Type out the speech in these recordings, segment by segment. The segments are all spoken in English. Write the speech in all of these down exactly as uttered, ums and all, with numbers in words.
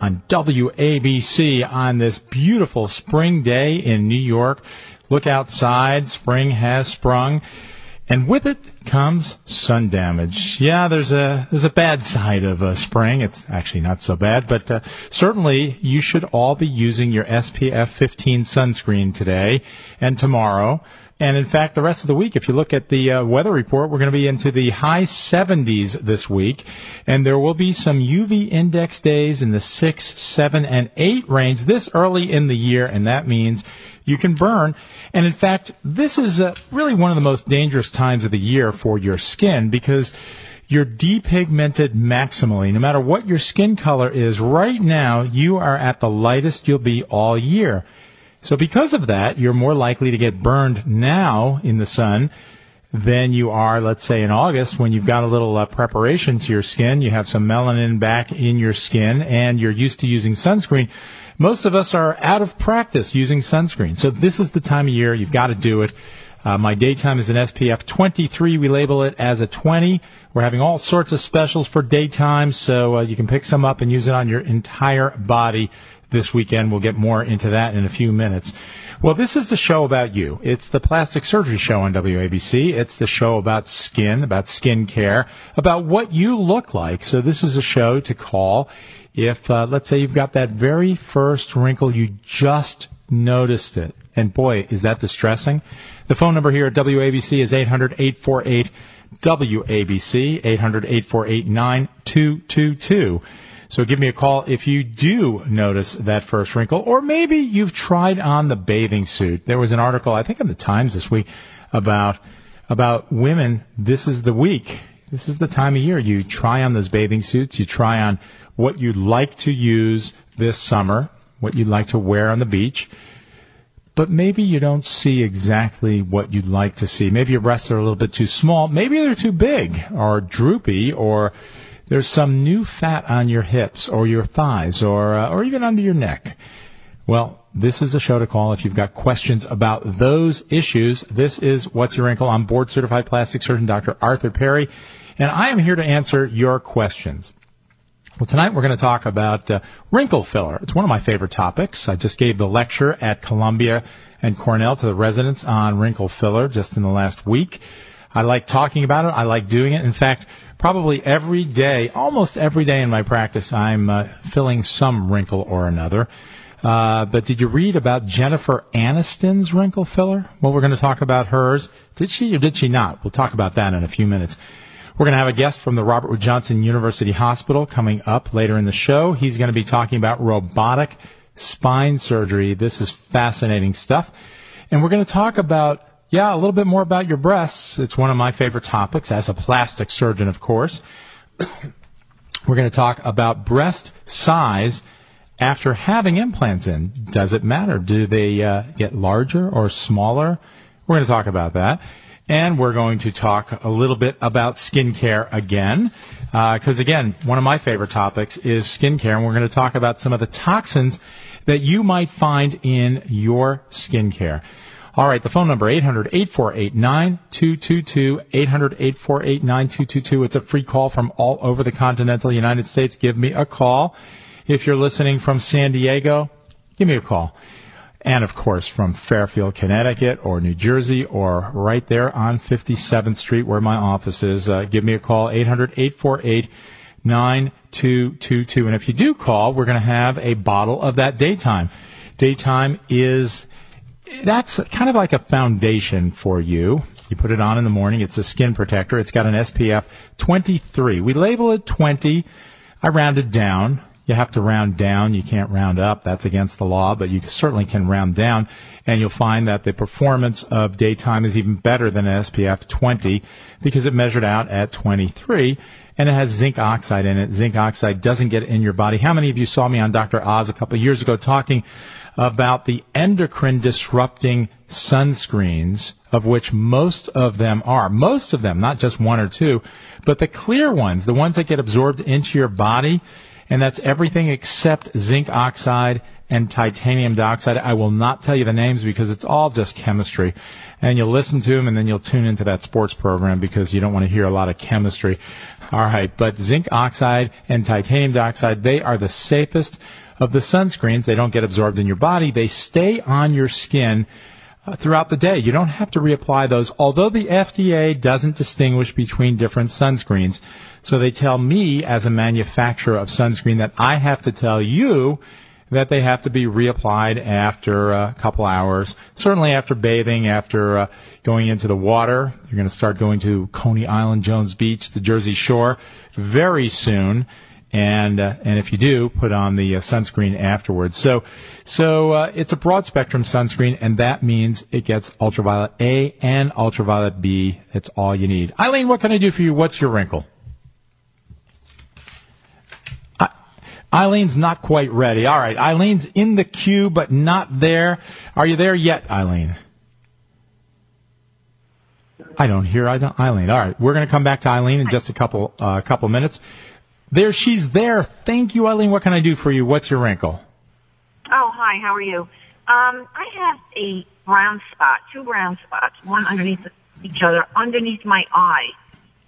on W A B C on this beautiful spring day in New York. Look outside, spring has sprung, and with it comes sun damage. Yeah, there's a there's a bad side of uh, spring. It's actually not so bad, but uh, certainly you should all be using your S P F fifteen sunscreen today and tomorrow. And, in fact, the rest of the week, if you look at the uh, weather report, we're going to be into the high seventies this week. And there will be some U V index days in the six, seven, and eight range this early in the year, and that means you can burn. And, in fact, this is uh, really one of the most dangerous times of the year for your skin because you're depigmented maximally. No matter what your skin color is, right now you are at the lightest you'll be all year. So because of that, you're more likely to get burned now in the sun than you are, let's say, in August when you've got a little uh, preparation to your skin. You have some melanin back in your skin, and you're used to using sunscreen. Most of us are out of practice using sunscreen. So this is the time of year. You've got to do it. Uh, my daytime is an S P F twenty-three. We label it as a twenty. We're having all sorts of specials for daytime, so uh, you can pick some up and use it on your entire body. This weekend, we'll get more into that in a few minutes. Well, this is the show about you. It's the Plastic Surgery Show on W A B C. It's the show about skin, about skin care, about what you look like. So this is a show to call if, uh, let's say, you've got that very first wrinkle, you just noticed it. And, boy, is that distressing. The phone number here at W A B C is eight hundred, eight four eight, W A B C, eight hundred, eight four eight, nine two two two. So give me a call if you do notice that first wrinkle, or maybe you've tried on the bathing suit. There was an article, I think, in the Times this week about about women. This is the week. This is the time of year. You try on those bathing suits. You try on what you'd like to use this summer, what you'd like to wear on the beach. But maybe you don't see exactly what you'd like to see. Maybe your breasts are a little bit too small. Maybe they're too big or droopy, or there's some new fat on your hips or your thighs or uh, or even under your neck. Well, this is a show to call if you've got questions about those issues. This is What's Your Wrinkle. I'm board-certified plastic surgeon Doctor Arthur Perry, and I am here to answer your questions. Well, tonight we're going to talk about uh, wrinkle filler. It's one of my favorite topics. I just gave the lecture at Columbia and Cornell to the residents on wrinkle filler just in the last week. I like talking about it. I like doing it. In fact, probably every day, almost every day in my practice, I'm uh, filling some wrinkle or another. Uh, but did you read about Jennifer Aniston's wrinkle filler? Well, we're going to talk about hers. Did she or did she not? We'll talk about that in a few minutes. We're going to have a guest from the Robert Wood Johnson University Hospital coming up later in the show. He's going to be talking about robotic spine surgery. This is fascinating stuff. And we're going to talk about Yeah, a little bit more about your breasts. It's one of my favorite topics as a plastic surgeon, of course. We're going to talk about breast size after having implants in. Does it matter? Do they uh, get larger or smaller? We're going to talk about that. And we're going to talk a little bit about skincare again. Because, uh, again, one of my favorite topics is skincare. And we're going to talk about some of the toxins that you might find in your skincare. All right, the phone number, eight hundred, eight four eight, nine two two two, eight hundred, eight four eight, nine two two two. It's a free call from all over the continental United States. Give me a call. If you're listening from San Diego, give me a call. and, of course, from Fairfield, Connecticut, or New Jersey, or right there on fifty-seventh Street where my office is. Uh, give me a call, eight hundred, eight four eight, nine two two two. And if you do call, we're going to have a bottle of that Daytime. Daytime is, that's kind of like a foundation for you. You put it on in the morning. It's a skin protector. It's got an S P F twenty-three. We label it twenty. I rounded down. You have to round down. You can't round up. That's against the law, but you certainly can round down, and you'll find that the performance of Daytime is even better than an S P F twenty because it measured out at twenty-three, and it has zinc oxide in it. Zinc oxide doesn't get in your body. How many of you saw me on Doctor Oz a couple of years ago talking about the endocrine-disrupting sunscreens, of which most of them are. Most of them, not just one or two, but the clear ones, the ones that get absorbed into your body, and that's everything except zinc oxide and titanium dioxide. I will not tell you the names because it's all just chemistry. And you'll listen to them, and then you'll tune into that sports program because you don't want to hear a lot of chemistry. All right, but zinc oxide and titanium dioxide, they are the safest of the sunscreens. They don't get absorbed in your body. They stay on your skin uh, throughout the day. You don't have to reapply those, although the F D A doesn't distinguish between different sunscreens. So they tell me as a manufacturer of sunscreen that I have to tell you that they have to be reapplied after a couple hours, certainly after bathing, after uh, going into the water. You're going to start going to Coney Island, Jones Beach, the Jersey Shore very soon. And uh, and if you do, put on the uh, sunscreen afterwards. So so uh, it's a broad-spectrum sunscreen, and that means it gets ultraviolet A and ultraviolet B. It's all you need. Eileen, what can I do for you? What's your wrinkle? I, Eileen's not quite ready. All right, Eileen's in the queue but not there. Are you there yet, Eileen? I don't hear I don't, Eileen. All right, we're going to come back to Eileen in just a couple uh, couple minutes. There, she's there. Thank you, Eileen. What can I do for you? What's your wrinkle? Oh, hi. How are you? Um, I have a brown spot, two brown spots, one underneath each other, underneath my eye.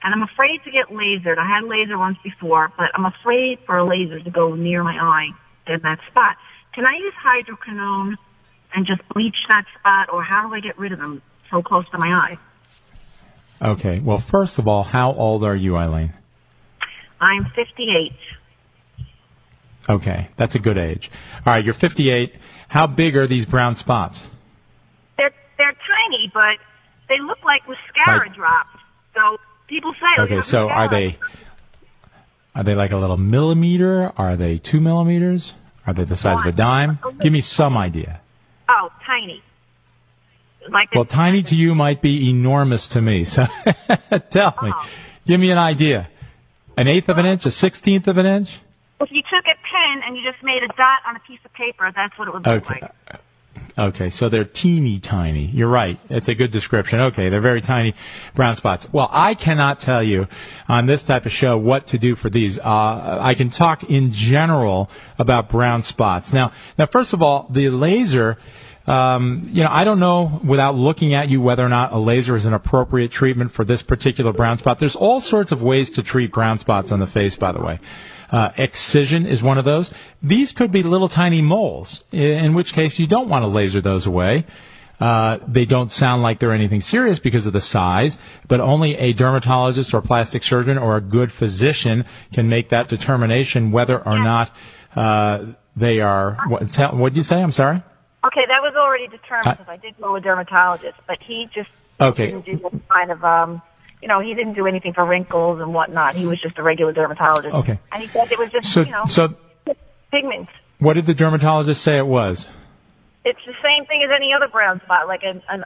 And I'm afraid to get lasered. I had laser once before, but I'm afraid for a laser to go near my eye in that spot. Can I use hydroquinone and just bleach that spot, or how do I get rid of them so close to my eye? Okay. Well, first of all, how old are you, Eileen? I'm fifty-eight. Okay, that's a good age. All right, you're fifty-eight. How big are these brown spots? They're they're tiny, but they look like mascara like, drops. So people say. Okay, so mascara. are they are they like a little millimeter? Are they two millimeters? Are they the size One. of a dime? Give me some idea. Oh, tiny. Like well, tiny to you might be enormous to me. So tell me, oh. give me an idea. An eighth of an inch, a sixteenth of an inch? If you took a pen and you just made a dot on a piece of paper, that's what it would look okay. like. Okay, so they're teeny tiny. You're right. It's a good description. Okay, they're very tiny brown spots. Well, I cannot tell you on this type of show what to do for these. Uh, I can talk in general about brown spots. Now, now first of all, the laser... Um, you know, I don't know without looking at you whether or not a laser is an appropriate treatment for this particular brown spot. There's all sorts of ways to treat brown spots on the face, by the way. Uh, excision is one of those. These could be little tiny moles, in which case you don't want to laser those away. Uh, they don't sound like they're anything serious because of the size, but only a dermatologist or plastic surgeon or a good physician can make that determination whether or not uh, they are... What did you say? I'm sorry? Okay, that was already determined because I did go to a dermatologist, but he just okay. didn't do that kind of, um, you know, he didn't do anything for wrinkles and whatnot. He was just a regular dermatologist. Okay. And he said it was just, so, you know, so pigments. What did the dermatologist say it was? It's the same thing as any other brown spot, like an, an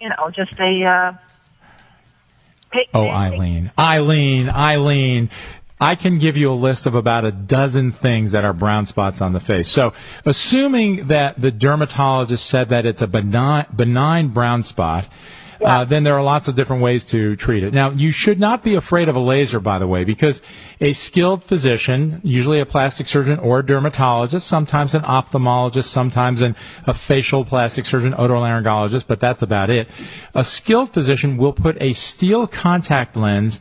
you know, just a uh, pigment. Oh, Eileen, Eileen, Eileen. I can give you a list of about a dozen things that are brown spots on the face. So assuming that the dermatologist said that it's a benign, benign brown spot, yeah. uh, then there are lots of different ways to treat it. Now, you should not be afraid of a laser, by the way, because a skilled physician, usually a plastic surgeon or a dermatologist, sometimes an ophthalmologist, sometimes an, a facial plastic surgeon, otolaryngologist, but that's about it. A skilled physician will put a steel contact lens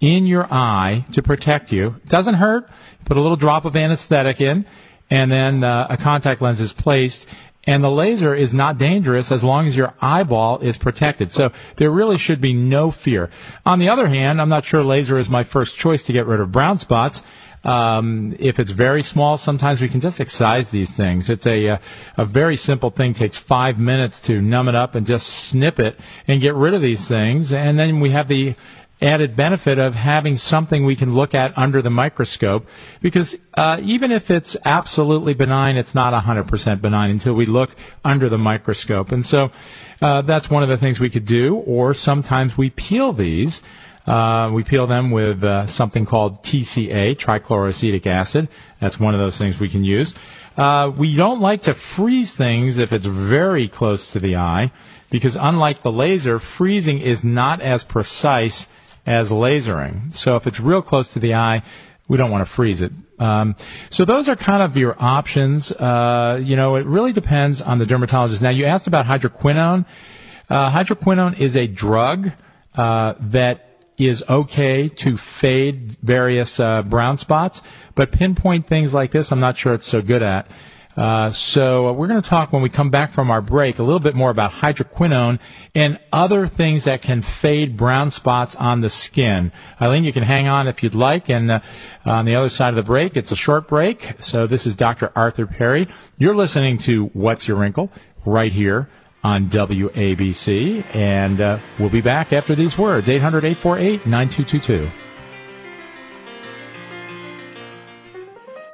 in your eye to protect you. It doesn't hurt. Put a little drop of anesthetic in, and then uh, a contact lens is placed, And the laser is not dangerous as long as your eyeball is protected. So there really should be no fear. On the other hand, I'm not sure laser is my first choice to get rid of brown spots. Um, if it's very small, sometimes we can just excise these things. It's a, a, a very simple thing. It takes five minutes to numb it up and just snip it and get rid of these things. And then we have the added benefit of having something we can look at under the microscope, because uh, even if it's absolutely benign, it's not one hundred percent benign until we look under the microscope. And so uh, that's one of the things we could do, or sometimes we peel these. Uh, we peel them with uh, something called T C A, trichloroacetic acid. That's one of those things we can use. Uh, we don't like to freeze things if it's very close to the eye, because unlike the laser, freezing is not as precise as lasering. So if it's real close to the eye, we don't want to freeze it. Um, so those are kind of your options. Uh, you know, it really depends on the dermatologist. Now, you asked about hydroquinone. Uh, hydroquinone is a drug uh, that is okay to fade various uh, brown spots, but pinpoint things like this, I'm not sure it's so good at. Uh, so we're going to talk when we come back from our break a little bit more about hydroquinone and other things that can fade brown spots on the skin. Eileen, you can hang on if you'd like. And uh, on the other side of the break, it's a short break. So this is Doctor Arthur Perry. You're listening to What's Your Wrinkle right here on W A B C. And uh, we'll be back after these words, eight hundred, eight four eight, nine two two two.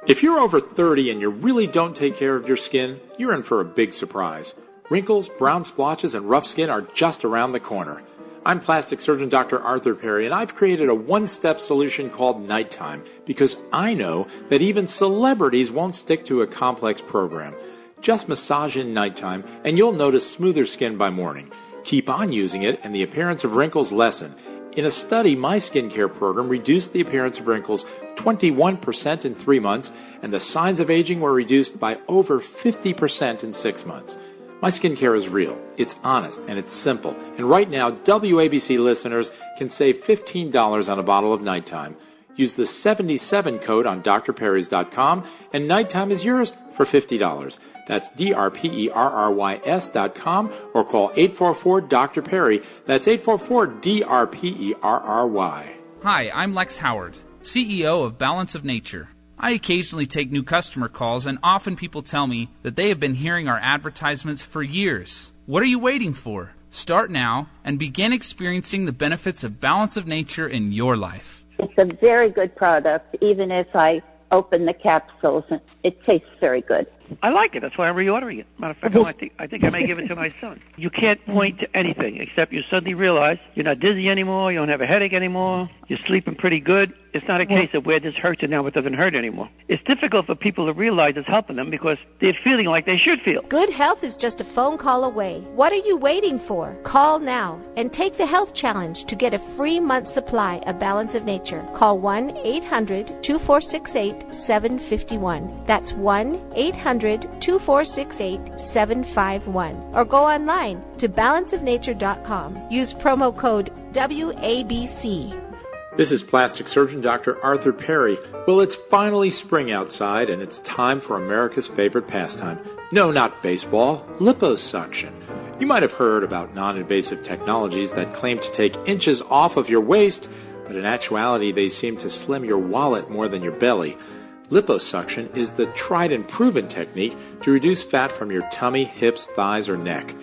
If you're over thirty and you really don't take care of your skin, you're in for a big surprise. Wrinkles, brown splotches, and rough skin are just around the corner. I'm plastic surgeon Doctor Arthur Perry, and I've created a one-step solution called Nighttime, because I know that even celebrities won't stick to a complex program. Just massage in Nighttime, and you'll notice smoother skin by morning. Keep on using it, and the appearance of wrinkles lessen. In a study, my skincare program reduced the appearance of wrinkles twenty-one percent in three months, and the signs of aging were reduced by over fifty percent in six months. My skincare is real, it's honest, and it's simple. And right now, W A B C listeners can save fifteen dollars on a bottle of Nighttime. Use the seventy-seven code on D R perrys dot com, and Nighttime is yours for fifty dollars. That's D R P E R R Y S dot com, or call eight four four, D R Perry. That's eight four four, D R P E R R Y. Hi, I'm Lex Howard, C E O of Balance of Nature. I occasionally take new customer calls, and often people tell me that they have been hearing our advertisements for years. What are you waiting for? Start now and begin experiencing the benefits of Balance of Nature in your life. It's a very good product, even if I open the capsules, and it tastes very good. I like it. That's why I'm reordering it. Matter of fact, I think I think I may give it to my son. You can't point to anything except you suddenly realize you're not dizzy anymore, you don't have a headache anymore, you're sleeping pretty good. It's not a case of where this hurts and now it doesn't hurt anymore. It's difficult for people to realize it's helping them because they're feeling like they should feel. Good health is just a phone call away. What are you waiting for? Call now and take the health challenge to get a free month's supply of Balance of Nature. Call one eight hundred, two four six eight, seven five one. That's one eight hundred, two four six eight, seven five one. Or go online to balance of nature dot com. Use promo code W A B C. This is plastic surgeon Doctor Arthur Perry. Well, it's finally spring outside, and it's time for America's favorite pastime. No, not baseball, liposuction. You might have heard about non-invasive technologies that claim to take inches off of your waist, but in actuality, they seem to slim your wallet more than your belly. Liposuction is the tried and proven technique to reduce fat from your tummy, hips, thighs, or neck.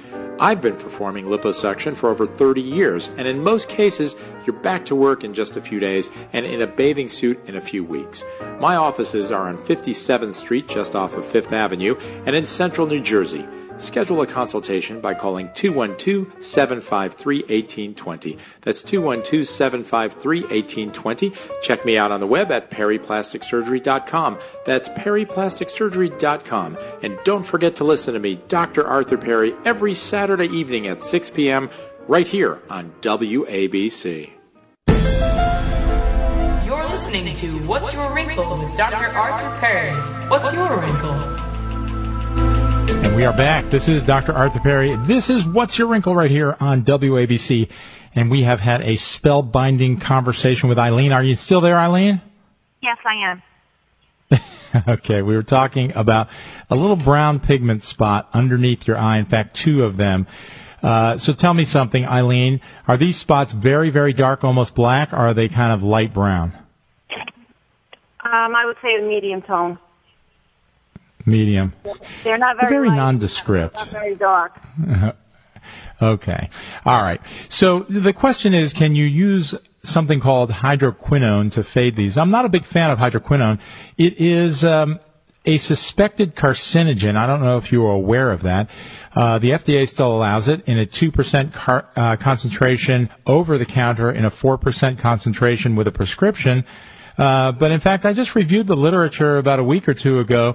I've been performing liposuction for over thirty years, and in most cases, you're back to work in just a few days and in a bathing suit in a few weeks. My offices are on fifty-seventh street, just off of Fifth Avenue, and in central New Jersey. Schedule a consultation by calling two one two, seven five three, one eight two zero. That's two one two, seven five three, one eight two zero. Check me out on the web at perry plastic surgery dot com. That's perry plastic surgery dot com. And don't forget to listen to me, Doctor Arthur Perry, every Saturday evening at six p.m. right here on W A B C. You're listening to What's Your Wrinkle with Doctor Arthur Perry. What's your wrinkle? And we are back. This is Doctor Arthur Perry. This is What's Your Wrinkle right here on W A B C. And we have had a spellbinding conversation with Eileen. Are you still there, Eileen? Yes, I am. Okay, we were talking about a little brown pigment spot underneath your eye. In fact, two of them. Uh, so tell me something, Eileen. Are these spots very, very dark, almost black, or are they kind of light brown? Um, I would say a medium tone. Medium. They're not very, very light, nondescript. They're not very dark. Uh-huh. Okay. All right. So the question is, can you use something called hydroquinone to fade these? I'm not a big fan of hydroquinone. It is um, a suspected carcinogen. I don't know if you are aware of that. Uh, the F D A still allows it in a two percent car- uh, concentration over the counter, in a four percent concentration with a prescription. Uh, but, in fact, I just reviewed the literature about a week or two ago,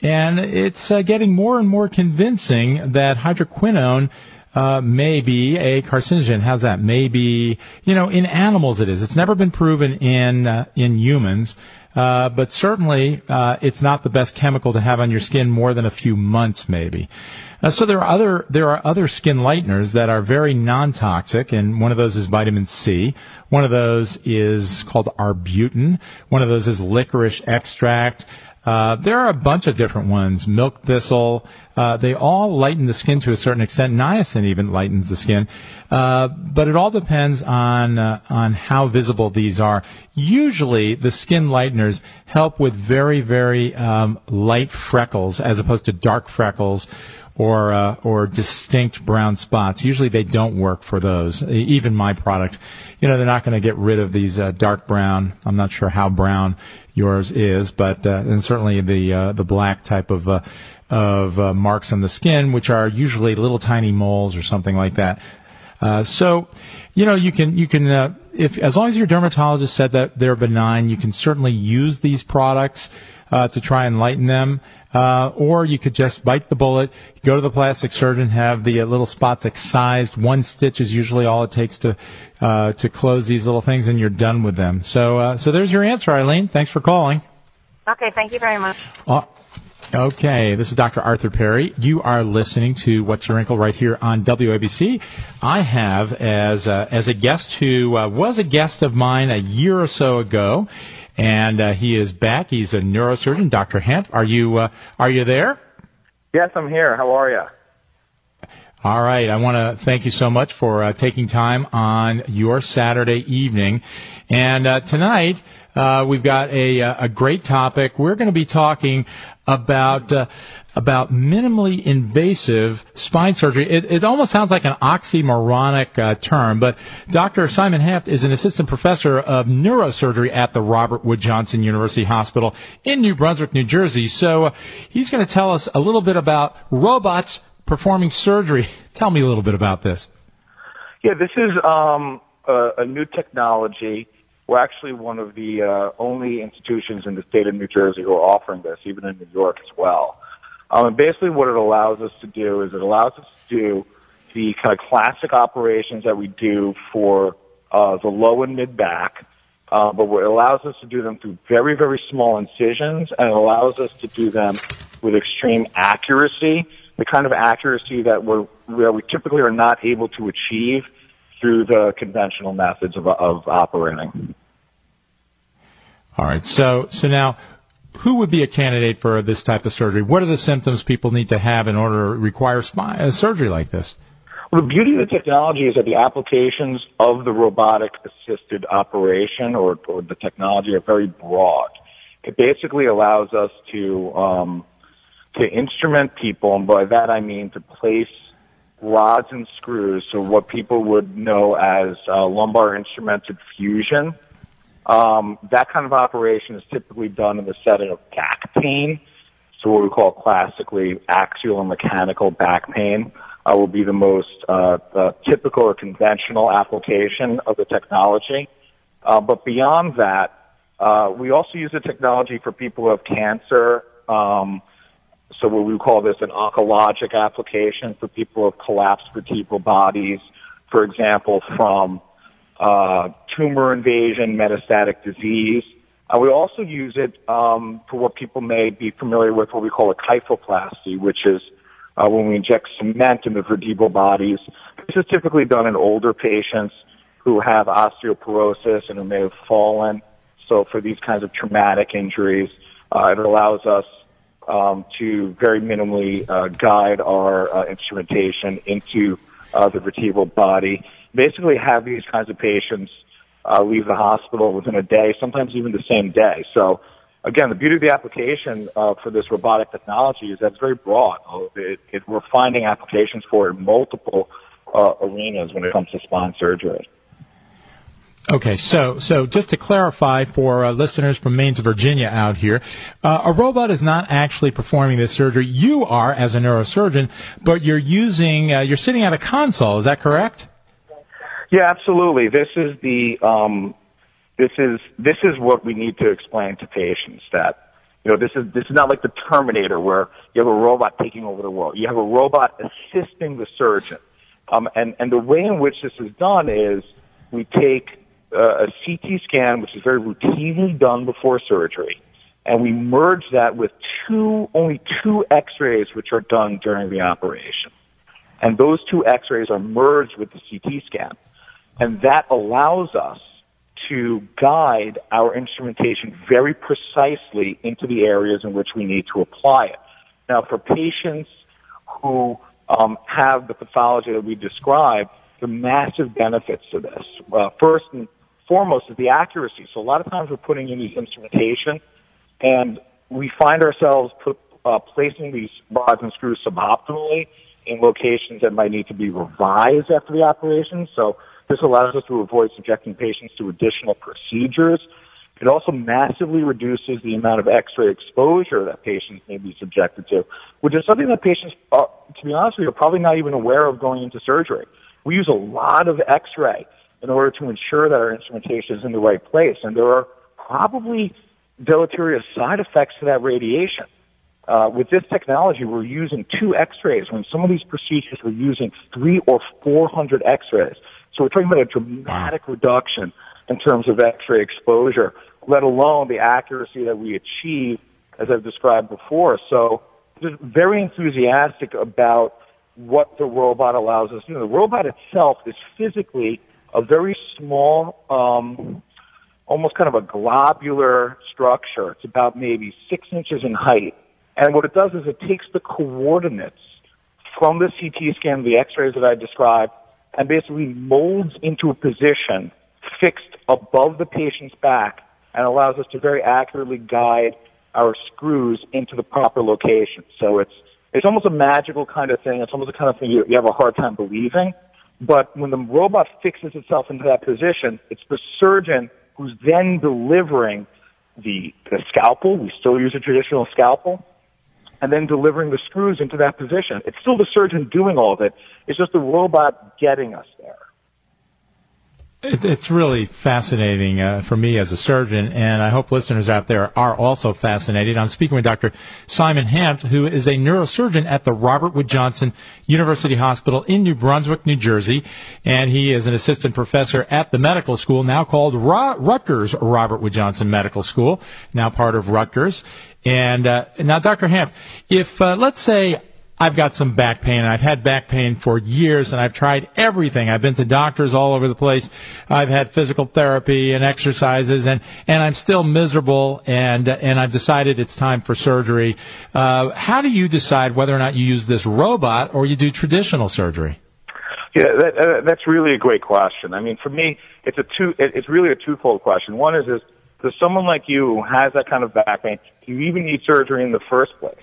and it's uh, getting more and more convincing that hydroquinone Uh, may be a carcinogen. How's that? Maybe, you know, in animals it is. It's never been proven in uh, in humans, uh, but certainly uh, it's not the best chemical to have on your skin more than a few months, maybe. Uh, so there are other there are other skin lighteners that are very non-toxic, and one of those is vitamin C. One of those is called arbutin. One of those is licorice extract. Uh, there are a bunch of different ones, milk thistle. Uh, they all lighten the skin to a certain extent. Niacin even lightens the skin. Uh, but it all depends on uh, on how visible these are. Usually the skin lighteners help with very, very um, light freckles as opposed to dark freckles or uh, or distinct brown spots. Usually they don't work for those, even my product. You know, they're not going to get rid of these uh, dark brown. I'm not sure how brown yours is, but uh, and certainly the uh, the black type of uh, of uh, marks on the skin, which are usually little tiny moles or something like that. Uh, so, you know, you can you can uh, if as long as your dermatologist said that they're benign, you can certainly use these products uh, to try and lighten them. Uh, or you could just bite the bullet, go to the plastic surgeon, have the uh, little spots excised. One stitch is usually all it takes to uh, to close these little things, and you're done with them. So, uh, so there's your answer, Eileen. Thanks for calling. Okay, thank you very much. Uh, okay, this is Doctor Arthur Perry. You are listening to What's Your Wrinkle right here on W A B C. I have as uh, as a guest who uh, was a guest of mine a year or so ago. And uh, he is back. He's a neurosurgeon, Doctor Hanft. Are you uh, are you there? Yes, I'm here. How are you? All right. I want to thank you so much for uh, taking time on your Saturday evening. And uh, tonight uh, we've got a a great topic. We're going to be talking about uh, about minimally invasive spine surgery. It, it almost sounds like an oxymoronic uh, term, but Doctor Simon Hanft is an assistant professor of neurosurgery at the Robert Wood Johnson University Hospital in New Brunswick, New Jersey. So uh, he's going to tell us a little bit about robots performing surgery. Tell me a little bit about this. Yeah, this is um, a, a new technology. We're actually one of the uh, only institutions in the state of New Jersey who are offering this, even in New York as well. Um, and basically what it allows us to do is it allows us to do the kind of classic operations that we do for uh the low and mid-back, uh, but it allows us to do them through very, very small incisions, and it allows us to do them with extreme accuracy, the kind of accuracy that we're, that we typically are not able to achieve through the conventional methods of, of operating. All right. So, so now, who would be a candidate for this type of surgery? What are the symptoms people need to have in order to require spine, uh, surgery like this? Well, the beauty of the technology is that the applications of the robotic-assisted operation or, or the technology are very broad. It basically allows us to um, to instrument people, and by that I mean to place rods and screws, so what people would know as uh, lumbar instrumented fusion. Um, that kind of operation is typically done in the setting of back pain. So what we call classically axial and mechanical back pain uh, will be the most uh, uh, typical or conventional application of the technology. Uh, but beyond that, uh, we also use the technology for people who have cancer. Um, so what we call this an oncologic application for people who have collapsed vertebral bodies, for example, from Uh, tumor invasion, metastatic disease. Uh, we also use it um, for what people may be familiar with, what we call a kyphoplasty, which is uh, when we inject cement in the vertebral bodies. This is typically done in older patients who have osteoporosis and who may have fallen. So for these kinds of traumatic injuries, Uh, it allows us um, to very minimally uh, guide our uh, instrumentation into uh, the vertebral body. Basically have these kinds of patients uh, leave the hospital within a day, sometimes even the same day. So, again, the beauty of the application uh, for this robotic technology is that it's very broad. It, it, we're finding applications for it in multiple uh, arenas when it comes to spine surgery. Okay, so so just to clarify for uh, listeners from Maine to Virginia out here, uh, a robot is not actually performing this surgery. You are, as a neurosurgeon, but you're using, uh, you're sitting at a console. Is that correct? Yeah, absolutely. This is the um, this is this is what we need to explain to patients, that you know this is this is not like the Terminator where you have a robot taking over the world. You have a robot assisting the surgeon, um, and and the way in which this is done is we take uh, a C T scan, which is very routinely done before surgery, and we merge that with two only two X-rays which are done during the operation, and those two X-rays are merged with the C T scan. And that allows us to guide our instrumentation very precisely into the areas in which we need to apply it. Now, for patients who um, have the pathology that we described, there are massive benefits to this. Uh, first and foremost is the accuracy. So a lot of times we're putting in these instrumentation, and we find ourselves put, uh, placing these rods and screws suboptimally in locations that might need to be revised after the operation. So this allows us to avoid subjecting patients to additional procedures. It also massively reduces the amount of X-ray exposure that patients may be subjected to, which is something that patients, uh, to be honest with you, are probably not even aware of going into surgery. We use a lot of X-ray in order to ensure that our instrumentation is in the right place, and there are probably deleterious side effects to that radiation. Uh, with this technology, we're using two X-rays. When some of these procedures, we're using three or four hundred X-rays. So we're talking about a dramatic reduction in terms of X-ray exposure, let alone the accuracy that we achieve, as I've described before. So just very enthusiastic about what the robot allows us to do. The robot itself is physically a very small, um, almost kind of a globular structure. It's about maybe six inches in height. And what it does is it takes the coordinates from the C T scan, the X-rays that I described, and basically molds into a position fixed above the patient's back and allows us to very accurately guide our screws into the proper location. So it's it's almost a magical kind of thing. It's almost the kind of thing you, you have a hard time believing. But when the robot fixes itself into that position, it's the surgeon who's then delivering the, the scalpel. We still use a traditional scalpel. And then delivering the screws into that position. It's still the surgeon doing all of it. It's just the robot getting us there. It's really fascinating uh, for me as a surgeon, and I hope listeners out there are also fascinated. I'm speaking with Doctor Simon Hanft, who is a neurosurgeon at the Robert Wood Johnson University Hospital in New Brunswick, New Jersey, and he is an assistant professor at the medical school, now called Ra- Rutgers Robert Wood Johnson Medical School, now part of Rutgers. And uh, now, Doctor Hanft, if, uh, let's say, I've got some back pain, and I've had back pain for years, and I've tried everything. I've been to doctors all over the place. I've had physical therapy and exercises, and, and I'm still miserable, and and I've decided it's time for surgery. Uh, how do you decide whether or not you use this robot or you do traditional surgery? Yeah, that, uh, that's really a great question. I mean, for me, it's a two. It's really a twofold question. One is, is for someone like you who has that kind of back pain, do you even need surgery in the first place?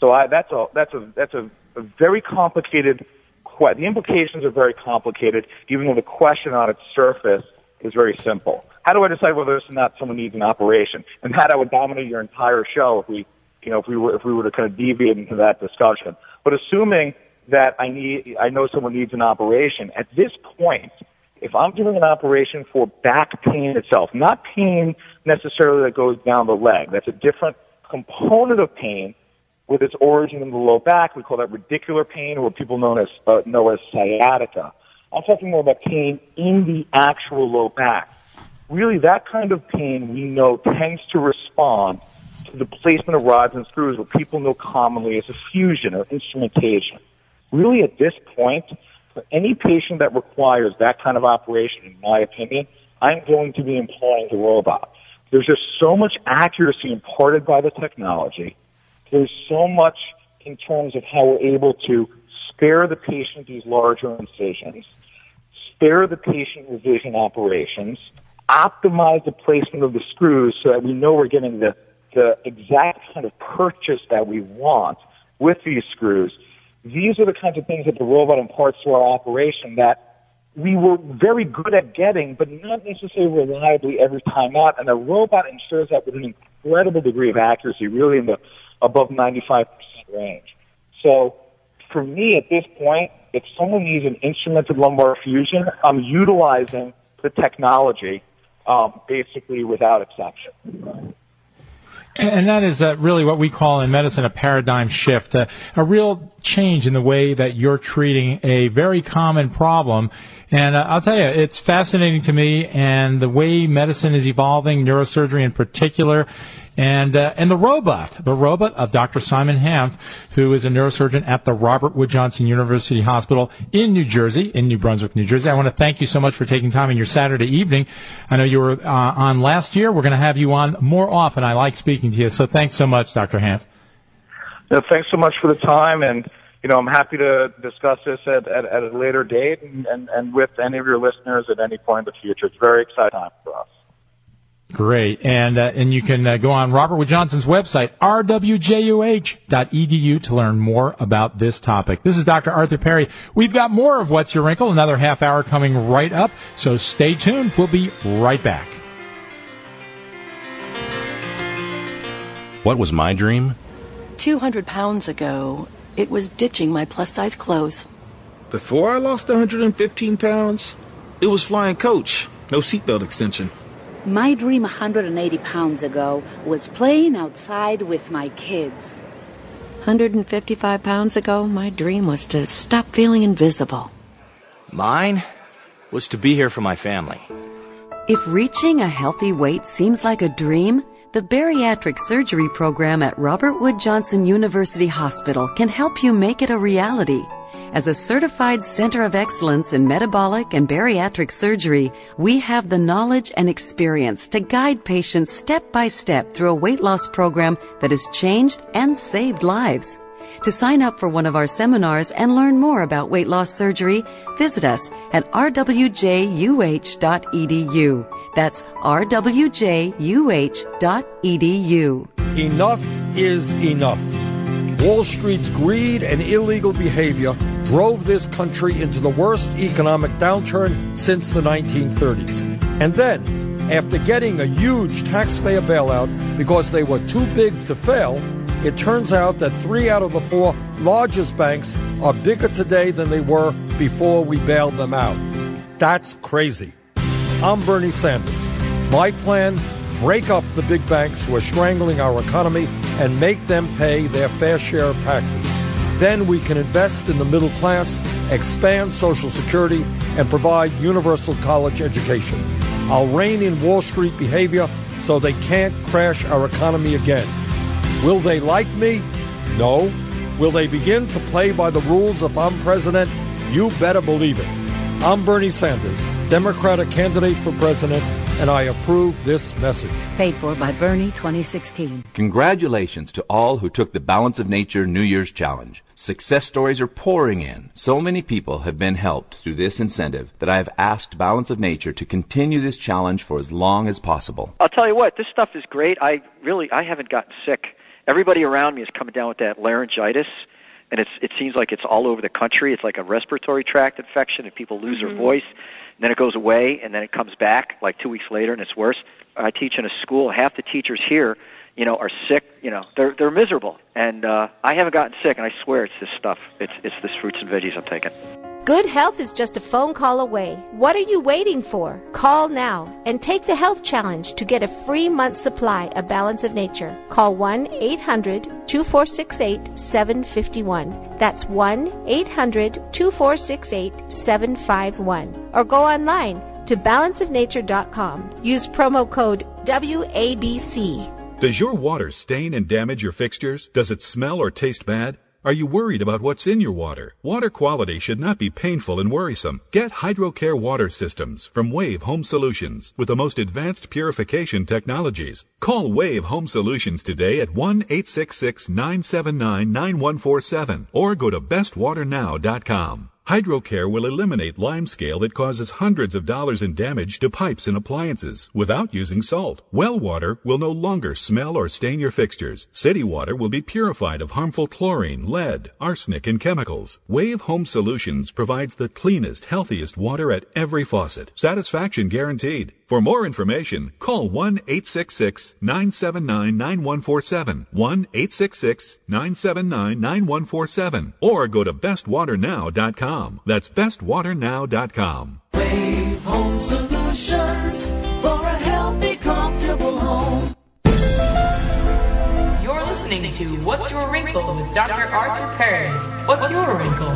So I, that's a that's a that's a, a very complicated. Que- the implications are very complicated, even though the question on its surface is very simple. How do I decide whether or not someone needs an operation? And that I would dominate your entire show if we, you know, if we were if we were to kind of deviate into that discussion. But assuming that I need, I know someone needs an operation at this point. If I'm doing an operation for back pain itself, not pain necessarily that goes down the leg, that's a different component of pain. With its origin in the low back, we call that radicular pain, or what people know as uh, know as sciatica. I'm talking more about pain in the actual low back. Really, that kind of pain we know tends to respond to the placement of rods and screws, what people know commonly as effusion or instrumentation. Really, at this point, for any patient that requires that kind of operation, in my opinion, I'm going to be employing the robot. There's just so much accuracy imparted by the technology. There's so much in terms of how we're able to spare the patient these larger incisions, spare the patient revision operations, optimize the placement of the screws so that we know we're getting the, the exact kind of purchase that we want with these screws. These are the kinds of things that the robot imparts to our operation that we were very good at getting, but not necessarily reliably every time out. And the robot ensures that with an incredible degree of accuracy, really in the above ninety-five percent range. So for me at this point, if someone needs an instrumented lumbar fusion, I'm utilizing the technology um, basically without exception. And that is uh, really what we call in medicine a paradigm shift, uh, a real change in the way that you're treating a very common problem. And uh, I'll tell you, it's fascinating to me, and the way medicine is evolving, neurosurgery in particular, and uh, and the robot, the robot of Doctor Simon Hanft, who is a neurosurgeon at the Robert Wood Johnson University Hospital in New Jersey, in New Brunswick, New Jersey. I want to thank you so much for taking time on your Saturday evening. I know you were uh, on last year. We're going to have you on more often. I like speaking to you, so thanks so much, Doctor Hanft. No, thanks so much for the time, and you know, I'm happy to discuss this at, at, at a later date and, and, and with any of your listeners at any point in the future. It's a very exciting time for us. Great. And uh, and you can uh, go on Robert Wood Johnson's website, r w j u h dot e d u, to learn more about this topic. This is Doctor Arthur Perry. We've got more of What's Your Wrinkle, another half hour coming right up, so stay tuned. We'll be right back. What was my dream? two hundred pounds ago, it was ditching my plus-size clothes. Before I lost one hundred fifteen pounds, it was flying coach, no seatbelt extension. My dream one hundred eighty pounds ago was playing outside with my kids. one hundred fifty-five pounds ago, my dream was to stop feeling invisible. Mine was to be here for my family. If reaching a healthy weight seems like a dream, the Bariatric Surgery Program at Robert Wood Johnson University Hospital can help you make it a reality. As a certified center of excellence in metabolic and bariatric surgery, we have the knowledge and experience to guide patients step by step through a weight loss program that has changed and saved lives. To sign up for one of our seminars and learn more about weight loss surgery, visit us at r w j u h dot e d u. That's r w j u h dot e d u. Enough is enough. Wall Street's greed and illegal behavior drove this country into the worst economic downturn since the nineteen thirties. And then, after getting a huge taxpayer bailout because they were too big to fail, it turns out that three out of the four largest banks are bigger today than they were before we bailed them out. That's crazy. I'm Bernie Sanders. My plan, break up the big banks who are strangling our economy and make them pay their fair share of taxes. Then we can invest in the middle class, expand Social Security, and provide universal college education. I'll rein in Wall Street behavior so they can't crash our economy again. Will they like me? No. Will they begin to play by the rules if I'm president? You better believe it. I'm Bernie Sanders, Democratic candidate for president, and I approve this message. Paid for by Bernie twenty sixteen. Congratulations to all who took the Balance of Nature New Year's Challenge. Success stories are pouring in. So many people have been helped through this incentive that I have asked Balance of Nature to continue this challenge for as long as possible. I'll tell you what, this stuff is great. I really, I haven't gotten sick. Everybody around me is coming down with that laryngitis, and it's, it seems like it's all over the country. It's like a respiratory tract infection, and people lose mm-hmm. their voice, and then it goes away, and then it comes back like two weeks later, and it's worse. I teach in a school. Half the teachers here, you know, are sick. You know, they're they're miserable, and uh, I haven't gotten sick, and I swear it's this stuff. It's it's this fruits and veggies I'm taking. Good health is just a phone call away. What are you waiting for? Call now and take the health challenge to get a free month's supply of Balance of Nature. Call one eight hundred two four six eight seven five one. That's one eight hundred two four six eight seven five one. Or go online to balance of nature dot com. Use promo code W A B C. Does your water stain and damage your fixtures? Does it smell or taste bad? Are you worried about what's in your water? Water quality should not be painful and worrisome. Get HydroCare Water Systems from Wave Home Solutions with the most advanced purification technologies. Call Wave Home Solutions today at one eight six six, nine seven nine, nine one four seven or go to best water now dot com. HydroCare will eliminate lime scale that causes hundreds of dollars in damage to pipes and appliances without using salt. Well water will no longer smell or stain your fixtures. City water will be purified of harmful chlorine, lead, arsenic, and chemicals. Wave Home Solutions provides the cleanest, healthiest water at every faucet. Satisfaction guaranteed. For more information, call one eight six six, nine seven nine, nine one four seven, one eight six six, nine seven nine, nine one four seven, or go to best water now dot com. That's best water now dot com. Wave Home Solutions, for a healthy, comfortable home. You're listening to What's Your Wrinkle with Doctor Arthur Perry. What's your wrinkle?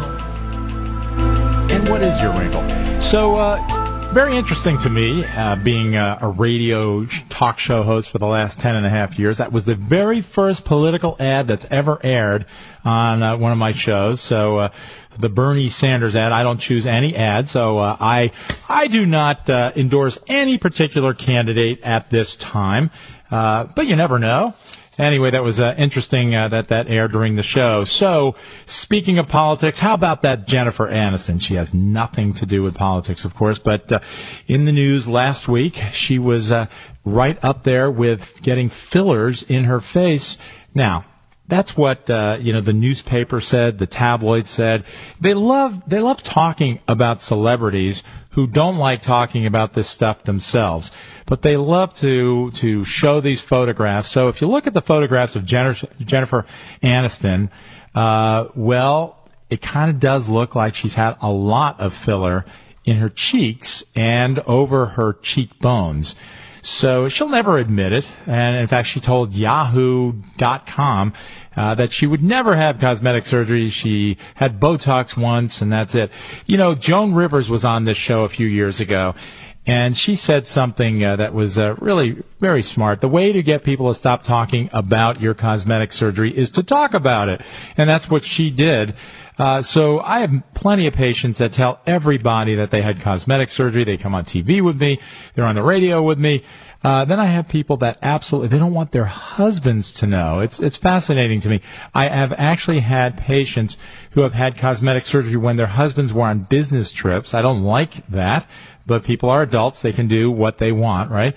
And what is your wrinkle? So, uh... very interesting to me, uh, being uh, a radio talk show host for the last ten and a half years. That was the very first political ad that's ever aired on uh, one of my shows. So uh, the Bernie Sanders ad, I don't choose any ad. So uh, I I do not uh, endorse any particular candidate at this time. Uh, but you never know. Anyway, that was uh, interesting uh, that that aired during the show. So, speaking of politics, how about that Jennifer Aniston? She has nothing to do with politics, of course, but uh, in the news last week, she was uh, right up there with getting fillers in her face. Now, that's what uh, you know. The newspaper said, the tabloids said. They love they love talking about celebrities who don't like talking about this stuff themselves, but they love to to show these photographs. So if you look at the photographs of Jennifer, Jennifer Aniston, uh, well, it kind of does look like she's had a lot of filler in her cheeks and over her cheekbones. So she'll never admit it, and in fact, she told yahoo dot com uh, that she would never have cosmetic surgery. She had Botox once, and that's it. You know, Joan Rivers was on this show a few years ago, and she said something uh, that was uh, really very smart. The way to get people to stop talking about your cosmetic surgery is to talk about it, and that's what she did. Uh, so I have plenty of patients that tell everybody that they had cosmetic surgery. They come on T V with me. They're on the radio with me. Uh, then I have people that absolutely, they don't want their husbands to know. It's, it's fascinating to me. I have actually had patients who have had cosmetic surgery when their husbands were on business trips. I don't like that, but people are adults. They can do what they want, right?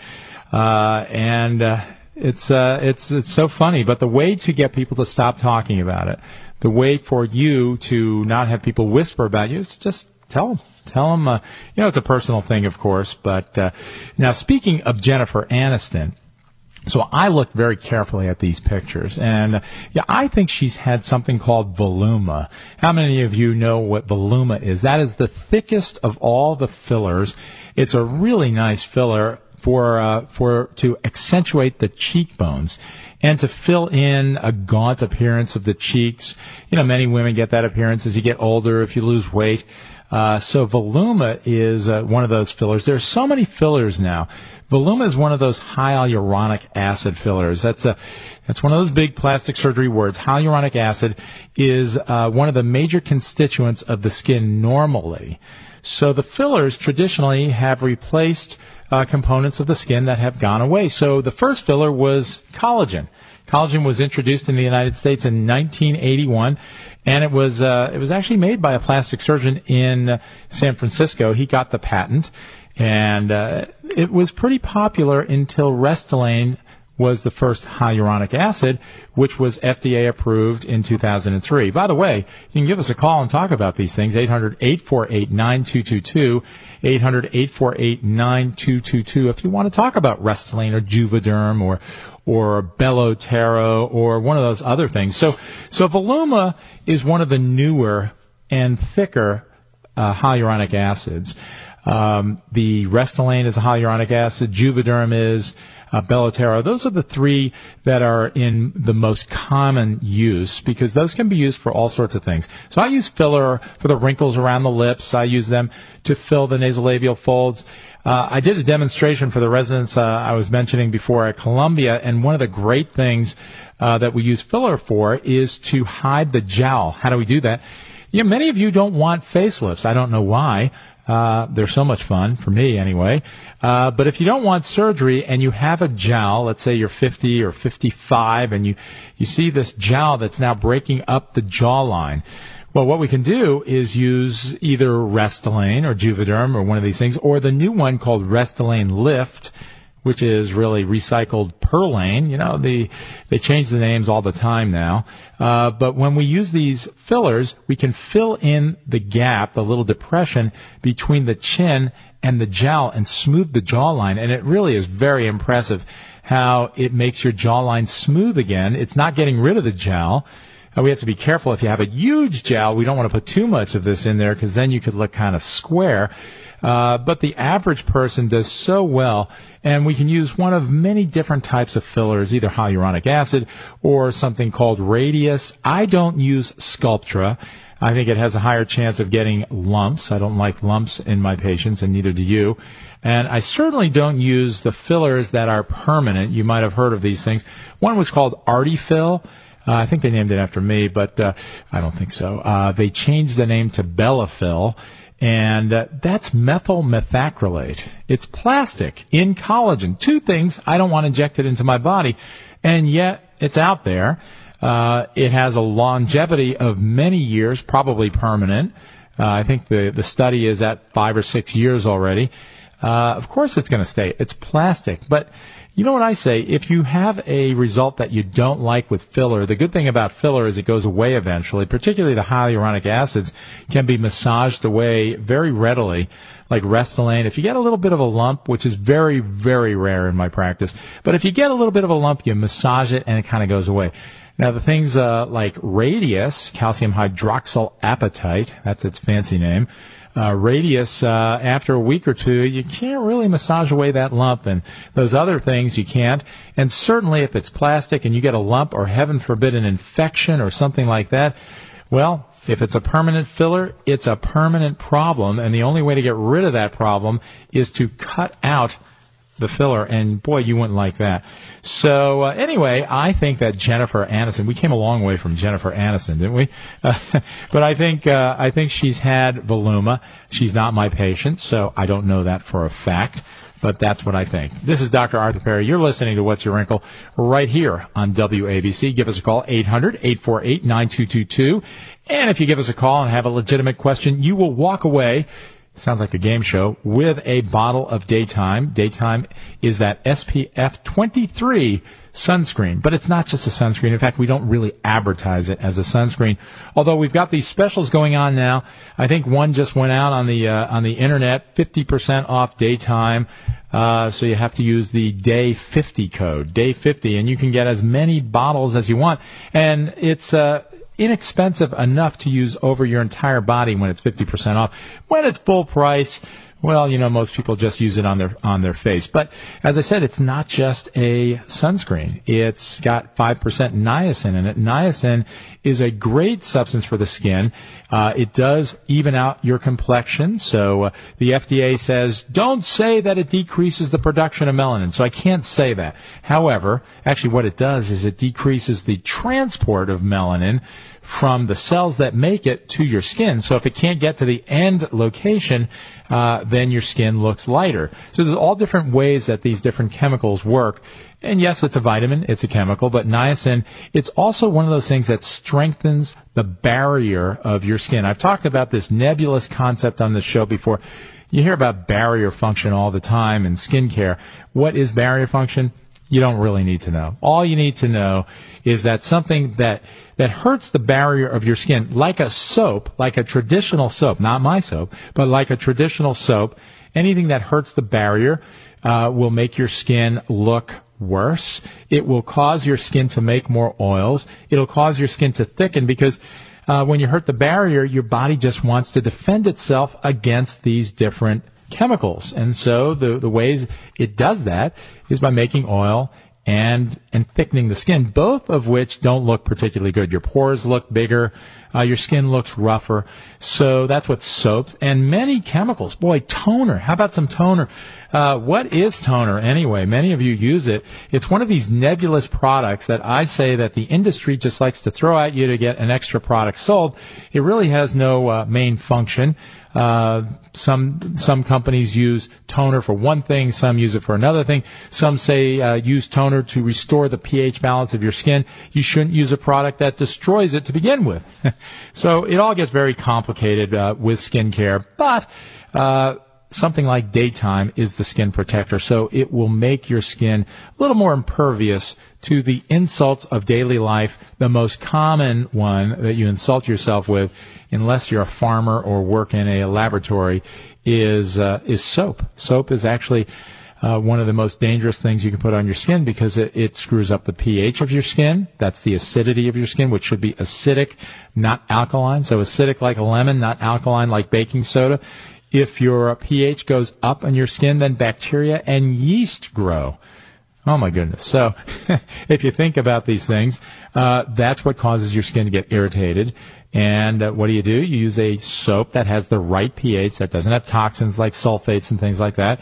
Uh, and, uh, it's, uh, it's, it's so funny, but the way to get people to stop talking about it, the way for you to not have people whisper about you is to just tell them. Tell them, uh, you know, it's a personal thing, of course. But uh, now, speaking of Jennifer Aniston, so I looked very carefully at these pictures, and uh, yeah, I think she's had something called Voluma. How many of you know what Voluma is? That is the thickest of all the fillers. It's a really nice filler for uh, for to accentuate the cheekbones and to fill in a gaunt appearance of the cheeks. You know, many women get that appearance as you get older, if you lose weight. Uh, so Voluma is uh, one of those fillers. There's so many fillers now. Voluma is one of those hyaluronic acid fillers. That's a, that's one of those big plastic surgery words. Hyaluronic acid is uh, one of the major constituents of the skin normally. So the fillers traditionally have replaced Uh, components of the skin that have gone away. So the first filler was collagen. Collagen was introduced in the United States in nineteen eighty-one, and it was uh, it was actually made by a plastic surgeon in San Francisco. He got the patent, and uh, it was pretty popular until Restylane was the first hyaluronic acid, which was F D A approved in two thousand three. By the way, you can give us a call and talk about these things, eight hundred, eight four eight, nine two two two, eight hundred, eight four eight, nine two two two, if you want to talk about Restylane or Juvederm or or Belotero or one of those other things. So, so Voluma is one of the newer and thicker uh, hyaluronic acids. Um, the Restylane is a hyaluronic acid. Juvederm is uh, Belotera. Those are the three that are in the most common use because those can be used for all sorts of things. So I use filler for the wrinkles around the lips. I use them to fill the nasolabial folds. Uh, I did a demonstration for the residents uh, I was mentioning before at Columbia, and one of the great things uh, that we use filler for is to hide the jowl. How do we do that? You know, many of you don't want facelifts. I don't know why. Uh, they're so much fun, for me anyway. Uh, but if you don't want surgery and you have a jowl, let's say you're fifty or fifty-five, and you, you see this jowl that's now breaking up the jawline, well, what we can do is use either Restylane or Juvederm or one of these things, or the new one called Restylane Lift, which is really recycled Perlane. You know, the, they change the names all the time now. Uh, but when we use these fillers, we can fill in the gap, the little depression between the chin and the jowl and smooth the jawline. And it really is very impressive how it makes your jawline smooth again. It's not getting rid of the jowl. Uh, we have to be careful. If you have a huge jowl, we don't want to put too much of this in there because then you could look kind of square. Uh, but the average person does so well, and we can use one of many different types of fillers, either hyaluronic acid or something called Radius. I don't use Sculptra. I think it has a higher chance of getting lumps. I don't like lumps in my patients, and neither do you. And I certainly don't use the fillers that are permanent. You might have heard of these things. One was called Artifill. Uh, I think they named it after me, but uh, I don't think so. Uh, they changed the name to Bellafill. And uh, that's methyl methacrylate. It's plastic in collagen. Two things I don't want injected into my body, and yet it's out there. Uh, it has a longevity of many years, probably permanent. Uh, I think the, the study is at five or six years already. Uh, of course it's going to stay. It's plastic. But you know what I say? If you have a result that you don't like with filler, the good thing about filler is it goes away eventually, particularly the hyaluronic acids can be massaged away very readily, like Restylane. If you get a little bit of a lump, which is very, very rare in my practice, but if you get a little bit of a lump, you massage it and it kind of goes away. Now, the things uh, like Radius, calcium hydroxyl apatite, that's its fancy name, Uh, radius, uh, after a week or two, you can't really massage away that lump, and those other things you can't. And certainly if it's plastic and you get a lump or, heaven forbid, an infection or something like that, well, if it's a permanent filler, it's a permanent problem, and the only way to get rid of that problem is to cut out the filler, and boy, you wouldn't like that. So uh, anyway, I think that Jennifer Aniston, we came a long way from Jennifer Aniston, didn't we? Uh, but I think uh, I think she's had Voluma. She's not my patient, so I don't know that for a fact, but that's what I think. This is Doctor Arthur Perry. You're listening to What's Your Wrinkle right here on W A B C. Give us a call, eight hundred, eight four eight, nine two two two. And if you give us a call and have a legitimate question, you will walk away, sounds like a game show, with a bottle of Daytime. Daytime is that S P F twenty-three sunscreen. But it's not just a sunscreen. In fact, we don't really advertise it as a sunscreen. Although we've got these specials going on now. I think one just went out on the uh, on the Internet, fifty percent off Daytime. Uh, so you have to use the day fifty code, day fifty, and you can get as many bottles as you want. And it's... Uh, inexpensive enough to use over your entire body when it's fifty percent off. When it's full price, well, you know, most people just use it on their on their face. But as I said, it's not just a sunscreen. It's got five percent niacin in it. Niacin is a great substance for the skin. Uh, it does even out your complexion. So uh, the F D A says, don't say that it decreases the production of melanin. So I can't say that. However, actually what it does is it decreases the transport of melanin from the cells that make it to your skin. So if it can't get to the end location, uh, then your skin looks lighter. So there's all different ways that these different chemicals work. And yes, it's a vitamin, it's a chemical, but niacin, it's also one of those things that strengthens the barrier of your skin. I've talked about this nebulous concept on this show before. You hear about barrier function all the time in skincare. What is barrier function? You don't really need to know. All you need to know is that something that that hurts the barrier of your skin, like a soap, like a traditional soap, not my soap, but like a traditional soap, anything that hurts the barrier uh, will make your skin look worse. It will cause your skin to make more oils. It'll cause your skin to thicken because uh, when you hurt the barrier, your body just wants to defend itself against these different chemicals. And so the, the ways it does that is by making oil and and thickening the skin, both of which don't look particularly good. Your pores look bigger, uh, your skin looks rougher. So that's what soaps and many chemicals. Boy, toner. How about some toner? Uh, what is toner anyway? Many of you use it. It's one of these nebulous products that I say that the industry just likes to throw at you to get an extra product sold. It really has no uh, main function. Uh, some some companies use toner for one thing, some use it for another thing. Some say uh, use toner to restore the pH balance of your skin. You shouldn't use a product that destroys it to begin with. So it all gets very complicated uh, with skincare, but uh, something like Daytime is the skin protector, so it will make your skin a little more impervious to the insults of daily life, the most common one that you insult yourself with, unless you're a farmer or work in a laboratory, is uh, is soap. Soap is actually uh, one of the most dangerous things you can put on your skin because it, it screws up the pH of your skin. That's the acidity of your skin, which should be acidic, not alkaline. So acidic like a lemon, not alkaline like baking soda. If your pH goes up on your skin, then bacteria and yeast grow. Oh, my goodness. So if you think about these things, uh, that's what causes your skin to get irritated. And uh, what do you do? You use a soap that has the right pH, that doesn't have toxins like sulfates and things like that.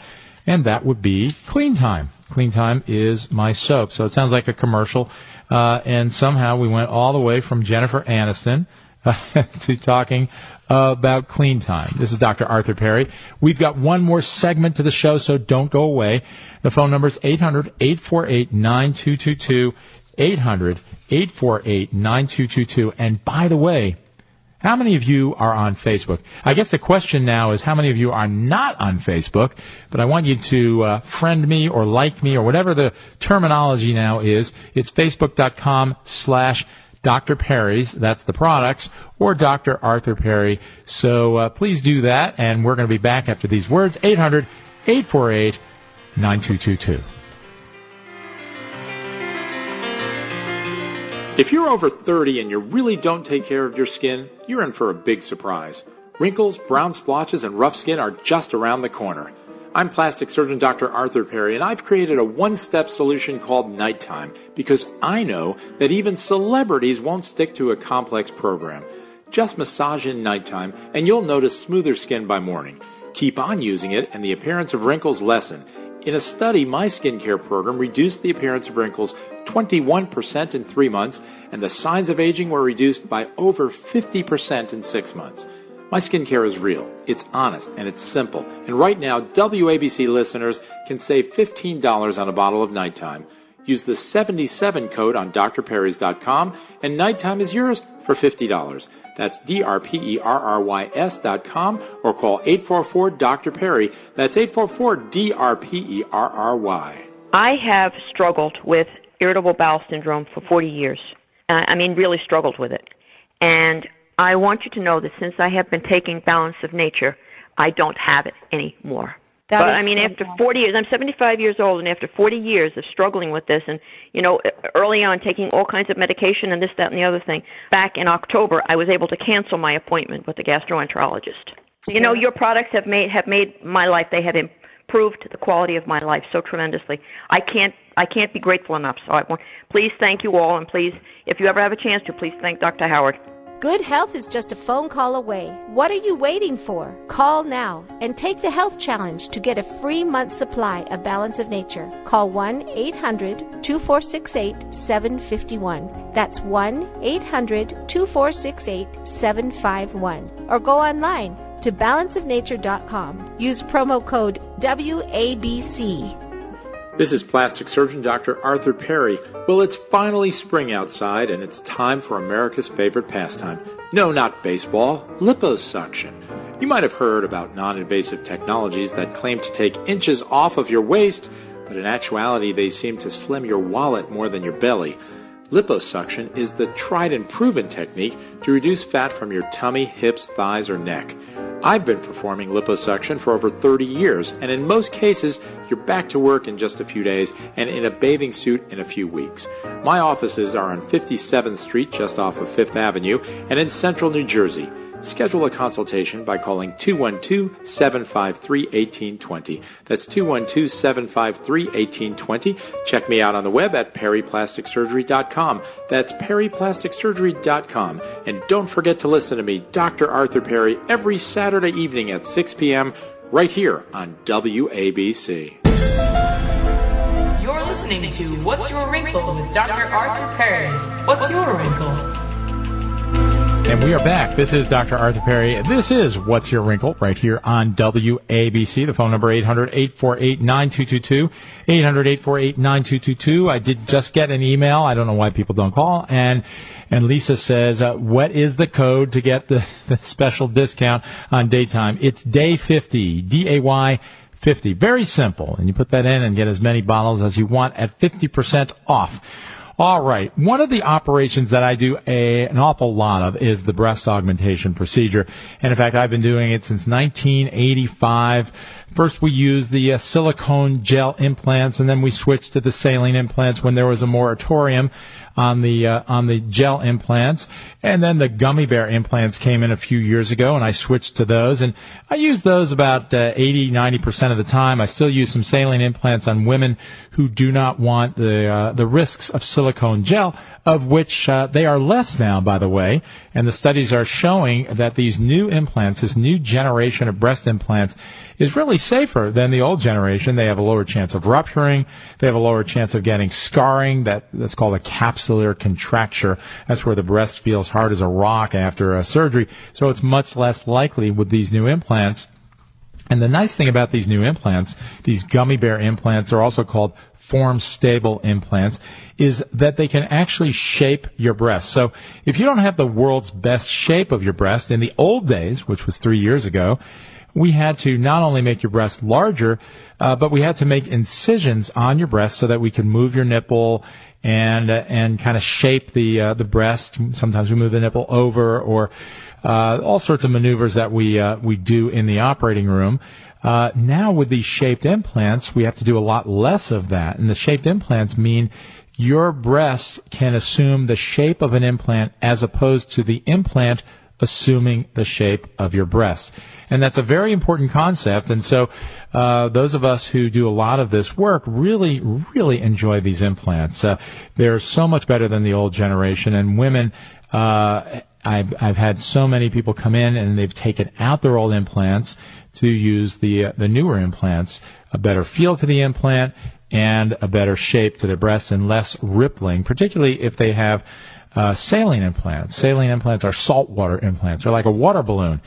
And that would be Clean Time. Clean Time is my soap. So it sounds like a commercial. Uh, and somehow we went all the way from Jennifer Aniston uh, to talking about Clean Time. This is Doctor Arthur Perry. We've got one more segment to the show, so don't go away. The phone number is eight hundred, eight four eight, nine two two two, eight hundred, eight four eight, nine two two two. And by the way, how many of you are on Facebook? I guess the question now is how many of you are not on Facebook, but I want you to uh, friend me or like me or whatever the terminology now is. It's facebook.com slash Doctor Perry's, that's the products, or Doctor Arthur Perry. So uh, please do that, and we're going to be back after these words, eight hundred, eight four eight, nine two two two. If you're over thirty and you really don't take care of your skin, you're in for a big surprise. Wrinkles, brown splotches, and rough skin are just around the corner. I'm plastic surgeon Doctor Arthur Perry, and I've created a one-step solution called Nighttime because I know that even celebrities won't stick to a complex program. Just massage in Nighttime, and you'll notice smoother skin by morning. Keep on using it, and the appearance of wrinkles lessen. In a study, my skincare program reduced the appearance of wrinkles twenty-one percent in three months, and the signs of aging were reduced by over fifty percent in six months. My skincare is real, it's honest, and it's simple. And right now, W A B C listeners can save fifteen dollars on a bottle of Nighttime. Use the seventy-seven code on D R perrys dot com, and Nighttime is yours for fifty dollars. That's D R P E R R Y S dot com, or call eight four four, D R Perry. That's eight four four, D R P E R R Y. I have struggled with irritable bowel syndrome for forty years. Uh, I mean, really struggled with it. And I want you to know that since I have been taking Balance of Nature, I don't have it anymore. That but, I mean, after forty years, I'm seventy-five years old, and after forty years of struggling with this and, you know, early on taking all kinds of medication and this, that, and the other thing, back in October, I was able to cancel my appointment with the gastroenterologist. Yeah. You know, your products have made have made my life. They have improved the quality of my life so tremendously. I can't I can't be grateful enough. So I want, please thank you all, and please, if you ever have a chance to, please thank Doctor Howard. Good health is just a phone call away. What are you waiting for? Call now and take the health challenge to get a free month's supply of Balance of Nature. Call one eight hundred, two four six eight, seven five one. That's one eight hundred, two four six eight, seven five one. Or go online to balance of nature dot com. Use promo code W A B C. This is plastic surgeon Doctor Arthur Perry. Well, it's finally spring outside, and it's time for America's favorite pastime. No, not baseball, liposuction. You might have heard about non-invasive technologies that claim to take inches off of your waist, but in actuality, they seem to slim your wallet more than your belly. Liposuction is the tried and proven technique to reduce fat from your tummy, hips, thighs, or neck. I've been performing liposuction for over thirty years, and in most cases, you're back to work in just a few days and in a bathing suit in a few weeks. My offices are on fifty-seventh Street, just off of Fifth Avenue, and in central New Jersey. Schedule a consultation by calling two one two, seven five three, one eight two zero. That's two one two, seven five three, one eight two zero. Check me out on the web at perry plastic surgery dot com. That's perry plastic surgery dot com. And don't forget to listen to me, Doctor Arthur Perry, every Saturday evening at six p.m. right here on W A B C. You're listening to What's Your Wrinkle with Doctor Arthur Perry. What's your wrinkle? And we are back. This is Doctor Arthur Perry. This is What's Your Wrinkle right here on W A B C. The phone number eight hundred, eight four eight, nine two two two, eight hundred, eight four eight, nine two two two. I did just get an email. I don't know why people don't call. And and Lisa says, uh, what is the code to get the, the special discount on Daytime? It's day fifty, D A Y fifty. Very simple. And you put that in and get as many bottles as you want at fifty percent off. All right. One of the operations that I do a, an awful lot of is the breast augmentation procedure. And, in fact, I've been doing it since nineteen eighty-five. First, we used the uh, silicone gel implants, and then we switched to the saline implants when there was a moratorium on the uh, on the gel implants. And then the gummy bear implants came in a few years ago, and I switched to those. And I use those about uh, eighty, ninety percent of the time. I still use some saline implants on women who do not want the uh, the risks of silicone silicone gel, of which uh, they are less now, by the way, and the studies are showing that these new implants, this new generation of breast implants, is really safer than the old generation. They have a lower chance of rupturing. They have a lower chance of getting scarring. That, that's called a capsular contracture. That's where the breast feels hard as a rock after a surgery. So it's much less likely with these new implants. And the nice thing about these new implants, these gummy bear implants are also called form-stable implants, is that they can actually shape your breast. So if you don't have the world's best shape of your breast, in the old days, which was three years ago, we had to not only make your breast larger, uh, but we had to make incisions on your breast so that we could move your nipple and uh, and kind of shape the uh, the breast. Sometimes we move the nipple over, or uh, all sorts of maneuvers that we uh, we do in the operating room. Uh, now with these shaped implants, we have to do a lot less of that, and the shaped implants mean your breast can assume the shape of an implant as opposed to the implant assuming the shape of your breast. And that's a very important concept. And so uh, those of us who do a lot of this work really, really enjoy these implants. Uh, they're so much better than the old generation. And women, uh, I've, I've had so many people come in and they've taken out their old implants to use the uh, the newer implants, a better feel to the implant and a better shape to their breasts and less rippling, particularly if they have Uh, saline implants. Saline implants are saltwater implants. They're like a water balloon,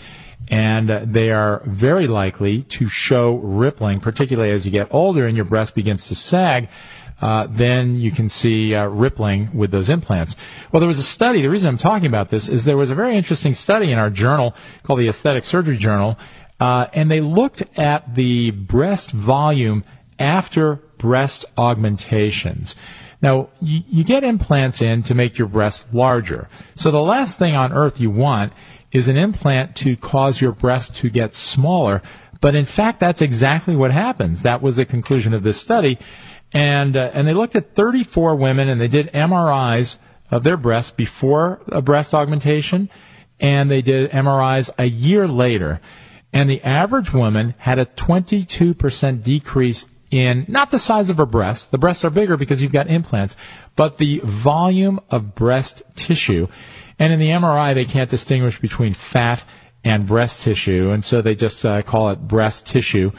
and uh, they are very likely to show rippling, particularly as you get older and your breast begins to sag. Uh, then you can see uh, rippling with those implants. Well, there was a study. The reason I'm talking about this is there was a very interesting study in our journal called the Aesthetic Surgery Journal, uh, and they looked at the breast volume after breast augmentations. Now, you, you get implants in to make your breasts larger. So the last thing on earth you want is an implant to cause your breast to get smaller. But in fact, that's exactly what happens. That was the conclusion of this study. And uh, and they looked at thirty-four women, and they did M R Is of their breasts before a breast augmentation, and they did M R Is a year later. And the average woman had a twenty-two percent decrease in not the size of her breasts, the breasts are bigger because you've got implants, but the volume of breast tissue. And in the M R I, they can't distinguish between fat and breast tissue, and so they just uh, call it breast tissue.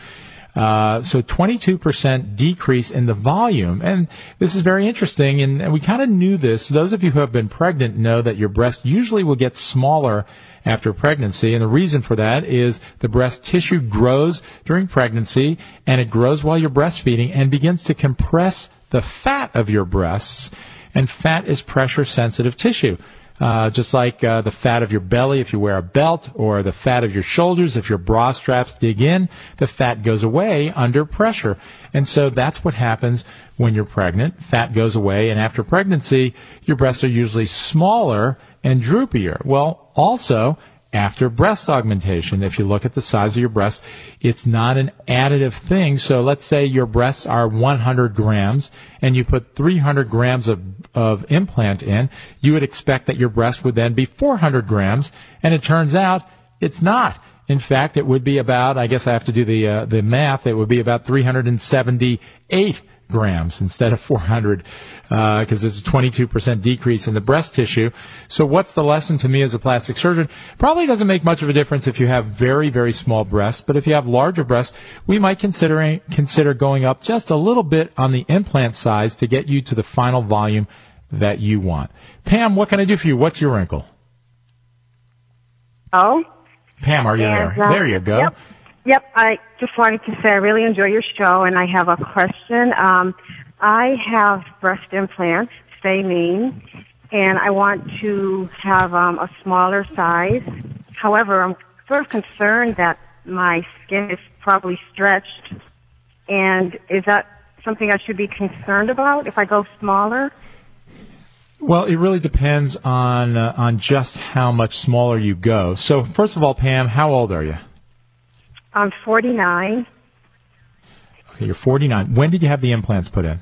Uh, so twenty-two percent decrease in the volume, and this is very interesting, and, and we kind of knew this. Those of you who have been pregnant know that your breast usually will get smaller after pregnancy, and the reason for that is the breast tissue grows during pregnancy, and it grows while you're breastfeeding and begins to compress the fat of your breasts, and fat is pressure-sensitive tissue. Uh, just like uh, the fat of your belly if you wear a belt, or the fat of your shoulders if your bra straps dig in, the fat goes away under pressure. And so that's what happens when you're pregnant. Fat goes away, and after pregnancy, your breasts are usually smaller and droopier. Well, also, after breast augmentation. If you look at the size of your breasts, it's not an additive thing. So let's say your breasts are one hundred grams and you put three hundred grams of, of implant in, you would expect that your breast would then be four hundred grams, and it turns out it's not. In fact, it would be about, I guess I have to do the uh, the math, it would be about three hundred seventy-eight grams instead of four hundred, because uh, it's a twenty-two percent decrease in the breast tissue. So what's the lesson to me as a plastic surgeon? Probably doesn't make much of a difference if you have very, very small breasts, but if you have larger breasts, we might consider, consider going up just a little bit on the implant size to get you to the final volume that you want. Pam, what can I do for you? What's your wrinkle? Oh. Pam, are you and, there? Uh, there you go. Yep. Yep, I just wanted to say I really enjoy your show, and I have a question. Um, I have breast implants, they mean, and I want to have um, a smaller size. However, I'm sort of concerned that my skin is probably stretched, and is that something I should be concerned about if I go smaller? Well, it really depends on uh, on just how much smaller you go. So, first of all, Pam, how old are you? I'm forty-nine. Okay, you're forty-nine. When did you have the implants put in?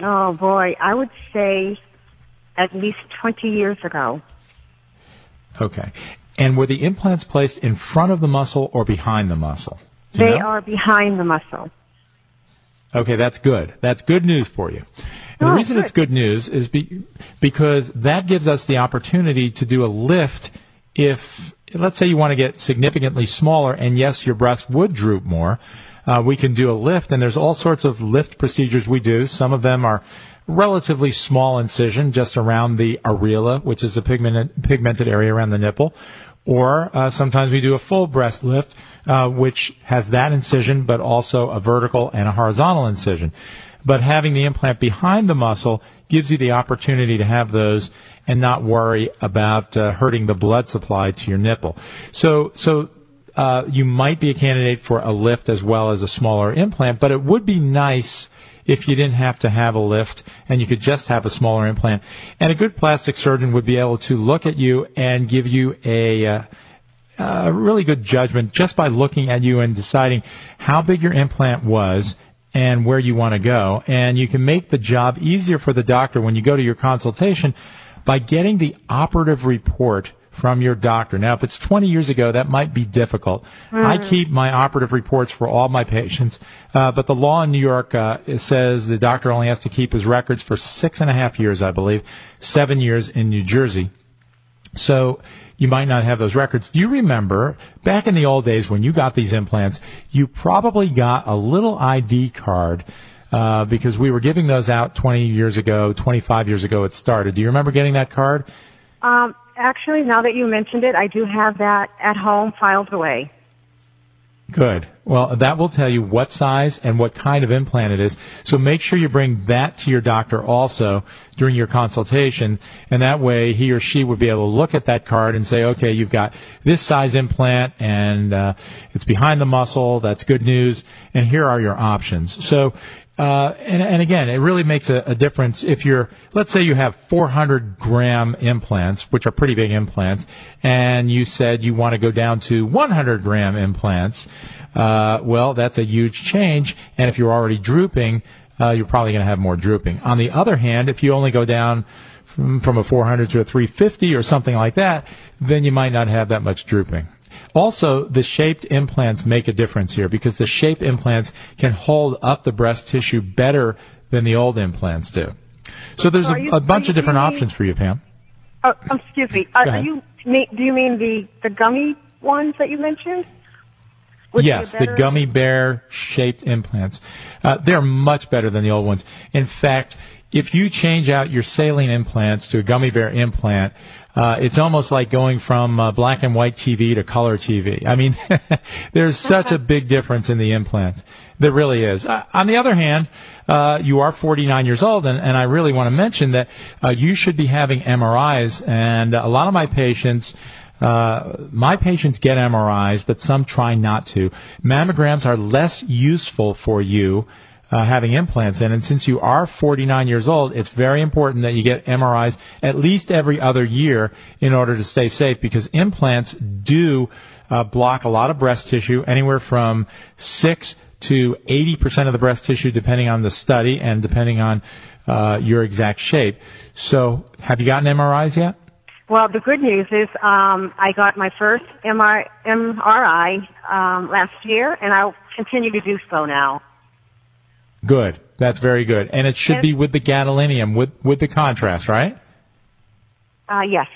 Oh, boy. I would say at least twenty years ago. Okay. And were the implants placed in front of the muscle or behind the muscle? They know? Are behind the muscle. Okay, that's good. That's good news for you. And oh, the reason good. It's good news is be, because that gives us the opportunity to do a lift if... Let's say you want to get significantly smaller, and yes, your breast would droop more. Uh, we can do a lift, and there's all sorts of lift procedures we do. Some of them are relatively small incision just around the areola, which is a pigment, pigmented area around the nipple. Or uh, sometimes we do a full breast lift, uh, which has that incision, but also a vertical and a horizontal incision. But having the implant behind the muscle gives you the opportunity to have those and not worry about uh, hurting the blood supply to your nipple. So so uh, you might be a candidate for a lift as well as a smaller implant, but it would be nice if you didn't have to have a lift and you could just have a smaller implant. And a good plastic surgeon would be able to look at you and give you a... Uh, a really good judgment just by looking at you and deciding how big your implant was and where you want to go. And you can make the job easier for the doctor when you go to your consultation by getting the operative report from your doctor. Now, if it's twenty years ago, that might be difficult. Mm. I keep my operative reports for all my patients, uh, but the law in New York uh, says the doctor only has to keep his records for six and a half years, I believe, seven years in New Jersey. So you might not have those records. Do you remember back in the old days when you got these implants, you probably got a little I D card uh, because we were giving those out twenty years ago, twenty-five years ago it started. Do you remember getting that card? Um, actually, now that you mentioned it, I do have that at home filed away. Good. Well, that will tell you what size and what kind of implant it is. So make sure you bring that to your doctor also during your consultation, and that way he or she would be able to look at that card and say, okay, you've got this size implant, and uh, it's behind the muscle. That's good news. And here are your options. So, uh, and, and again, it really makes a, a difference if you're, let's say you have four hundred gram implants, which are pretty big implants, and you said you want to go down to one hundred gram implants. Uh, well, that's a huge change, and if you're already drooping, uh, you're probably going to have more drooping. On the other hand, if you only go down from, from a four hundred to a three fifty or something like that, then you might not have that much drooping. Also, the shaped implants make a difference here because the shape implants can hold up the breast tissue better than the old implants do. So there's so a, you, a bunch of different mean, options for you, Pam. Oh, excuse me. Uh, are you, do you mean the, the gummy ones that you mentioned? Would yes, the gummy bear-shaped implants. Uh, they're much better than the old ones. In fact, if you change out your saline implants to a gummy bear implant, uh, it's almost like going from uh, black and white T V to color T V. I mean, there's such a big difference in the implants. There really is. Uh, on the other hand, uh, you are forty-nine years old, and, and I really want to mention that uh, you should be having M R Is, and a lot of my patients... Uh, my patients get M R Is, but some try not to. Mammograms are less useful for you uh, having implants in. And since you are forty-nine years old, it's very important that you get M R Is at least every other year in order to stay safe, because implants do uh, block a lot of breast tissue, anywhere from six to eighty percent of the breast tissue, depending on the study and depending on uh, your exact shape. So have you gotten M R Is yet? Well, the good news is um, I got my first M R I um, last year, and I'll continue to do so now. Good. That's very good. And it should yes. be with the gadolinium, with, with the contrast, right? Uh, yes.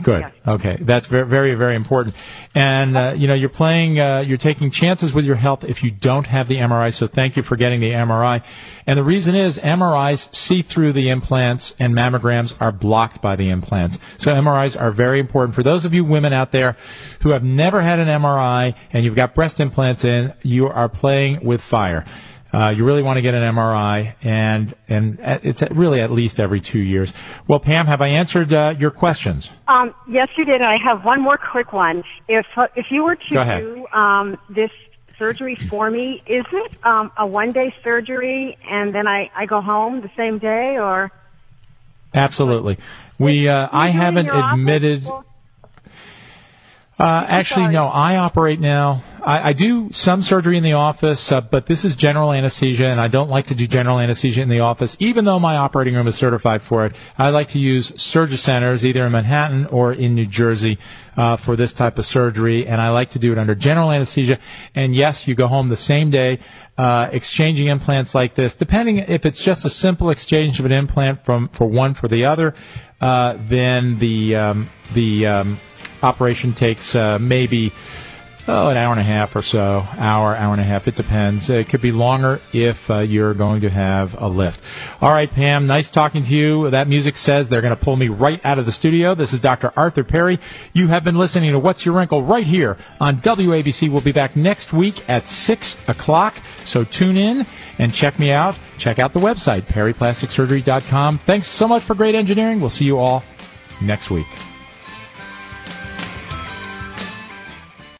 Good. Yes. Okay. That's very, very, very important. And, uh, you know, you're playing, uh, you're taking chances with your health if you don't have the M R I, so thank you for getting the M R I. And the reason is M R Is see through the implants, and mammograms are blocked by the implants. So M R Is are very important. For those of you women out there who have never had an M R I and you've got breast implants in, you are playing with fire. Uh, you really want to get an M R I, and and it's at really at least every two years. Well, Pam, have I answered uh, your questions? Um, yes, you did. I have one more quick one. If if you were to do um, this surgery for me, is it um, a one-day surgery, and then I, I go home the same day, or? Absolutely. We uh, I haven't admitted. Uh, actually, no, I operate now. I, I do some surgery in the office, uh, but this is general anesthesia, and I don't like to do general anesthesia in the office, even though my operating room is certified for it. I like to use surgery centers either in Manhattan or in New Jersey uh, for this type of surgery, and I like to do it under general anesthesia. And, yes, you go home the same day. Uh, exchanging implants like this, depending if it's just a simple exchange of an implant from for one for the other, uh, then the um, the um, operation takes uh, maybe oh, an hour and a half or so, hour, hour and a half. It depends. It could be longer if uh, you're going to have a lift. All right, Pam, nice talking to you. That music says they're going to pull me right out of the studio. This is Doctor Arthur Perry. You have been listening to What's Your Wrinkle right here on W A B C. We'll be back next week at six o'clock, so tune in and check me out. Check out the website, perry plastic surgery dot com. Thanks so much for great engineering. We'll see you all next week.